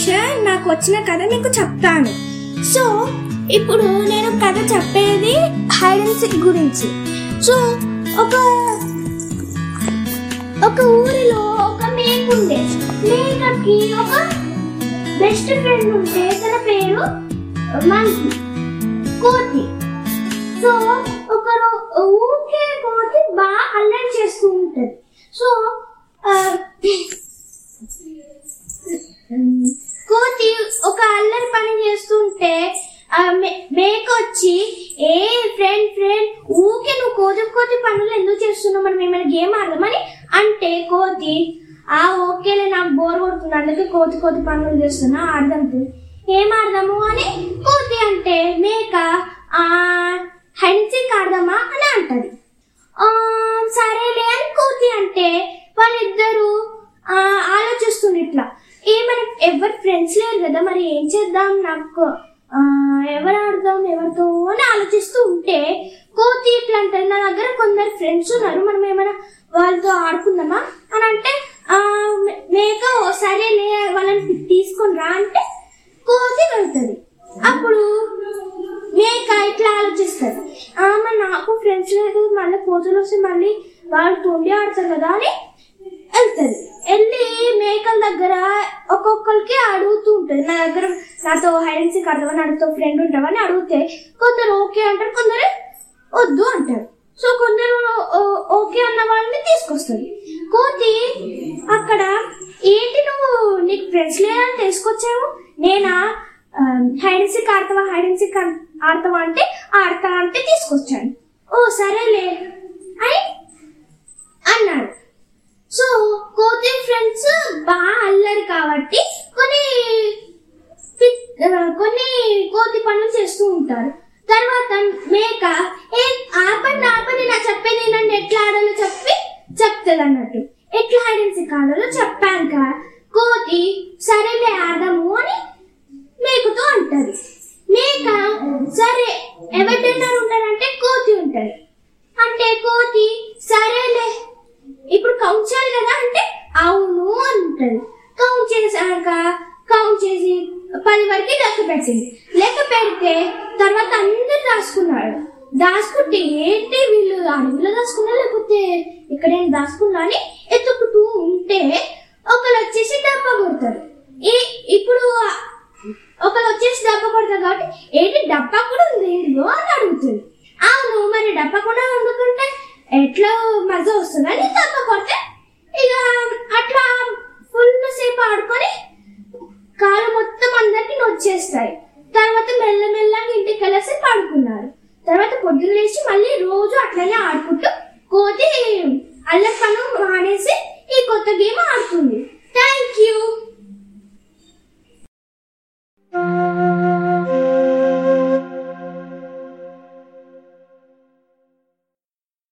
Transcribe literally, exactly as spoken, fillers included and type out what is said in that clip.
మోక్ష నాకు వచ్చిన కథ మీకు చెప్తాను. సో ఇప్పుడు నేను కథ చెప్పేది హైడ్ అండ్ సీక్ గురించి. సో ఒక ఒక ఊరిలో ఒక మేక ఉండే. మేకకి ఒక బెస్ట్ ఫ్రెండ్ ఉంటే తన పేరు మంకీ, కోతి. సో ఒకరు ఊరికే కోతి బాగా అల్లరి చేస్తూ ఉంటుంది. సో కోతి ఒక అల్లరి పని చేస్తుంటే మేక వచ్చి, ఏ ఫ్రెండ్ ఫ్రెండ్ ఊకే నువ్వు కోతి కోతి పనులు ఎందుకు చేస్తున్నావు, మనం ఏమైనా గేమ్ ఆడదామని అంటే కోతి, ఆ ఓకేలే నాకు బోర్ కొడుతుంది అందుకే కోతి కోతి పనులు చేస్తున్నా ఆడదాము, ఏం ఆడదాము అని కోతి అంటే మేక ఆ హైడ్ అండ్ సీక్ ఆడదామా అని అంటది. సరేలే అని కోతి అంటే వాళ్ళిద్దరూ ఆలోచిస్తుంది ఇట్లా, ఏ మనకి ఎవరు ఫ్రెండ్స్ లేరు కదా మరి ఏం చేద్దాం, నాకు ఎవరు ఆడదాం ఎవరితో అని ఆలోచిస్తూ ఉంటే కోతి ఇట్లా అంటే, నా దగ్గర కొందరు ఫ్రెండ్స్ ఉన్నారు మనం ఏమైనా వాళ్ళతో ఆడుకుందామా అని అంటే మేక సరేలే వాళ్ళని తీసుకొని రా అంటే కోతి వెళ్తుంది. అప్పుడు మేక ఇట్లా ఆలోచిస్తుంది, ఆమె నాకు ఫ్రెండ్స్ లేదు మళ్ళీ కోతులు వస్తే మళ్ళీ వాళ్ళు తోండి ఆడతారు కదా అని వెళ్తుంది. వెళ్ళి మేకల దగ్గర ఒక్కొక్కరికి అడుగుతూ ఉంటుంది, నా దగ్గర నాతో హైడ్ అండ్ సీక్ ఆడతావని అడుగుతావు ఫ్రెండ్ ఉంటావని అడిగితే కొందరు ఓకే అంటారు కొందరు వద్దు అంటారు. సో కొందరు ఓకే అన్న వాళ్ళని తీసుకొస్తుంది. కోతి అక్కడ ఏంటి నువ్వు నీకు ఫ్రెండ్స్ లేదని తీసుకొచ్చావు, నేనా హైడ్ అండ్ సీక్ ఆడతావా హైడ్ అండ్ సీక్ ఆడతావా అంటే ఆడతా అంటే తీసుకొచ్చాను, ఓ సరేలే అని అన్నాడు. సో కోతి ఫ్రెండ్స్ బాగా అల్లరు కాబట్టి కొన్ని కొన్ని కోతి పనులు చేస్తూ ఉంటారు. తర్వాత మేక ఏ ఆపండి ఆపండి నా చెప్పేది నన్ను ఎట్లా ఆడాలో చెప్పి చెప్తుంది అన్నట్టు, ఎట్లా హైడ్ అండ్ సీక్ ఆడాలో చెప్పాక కోతి సరేలే ఆడము అని మేకతో అంటది. మేక సరే ఎవరిద్దరు ఉంటారంటే కోతి ఉంటది అంటే కోతి సరేలే ఇప్పుడు కౌంట్ చేయాలి కదా అంటే అవును అంటది. కౌంట్ చేశాక కౌంట్ చేసి పది వరకు లెక్క పెట్టింది. లెక్క పెడితే తర్వాత అందరు దాచుకున్నాడు. దాచుకుంటే ఏంటి వీళ్ళు అడవిలో దాచుకున్నా లేకపోతే ఎక్కడైనా దాచుకున్నా అని ఎత్తుకుతూ ఉంటే ఒకళ్ళు వచ్చేసి దెబ్బ కొడతారు. ఏ ఇప్పుడు ఒకళ్ళు వచ్చేసి దెబ్బ కొడతారు కాబట్టి ఏంటి డబ్బా కూడా ఉంది అని అడుగుతుంది. అవును మరి డబ్బా కూడా వండుకుంటే ఎట్లా మజా వస్తుందని దెబ్బ కొడితే ఇక అట్లా ఫుల్ సేపు ఆడుకొని కాలు మొత్తం అందరికి నొచ్చేస్తాయి. తర్వాత మెల్లమెల్లగా ఇంటికి వెళ్ళేసి ఆడుకున్నారు. తర్వాత పొద్దున్న లేచి మళ్ళీ రోజు అట్లనే ఆడుకుంటూ కోతి అల్లరి పను మానేసి ఈ కొత్త గేమ్ ఆడుతుంది.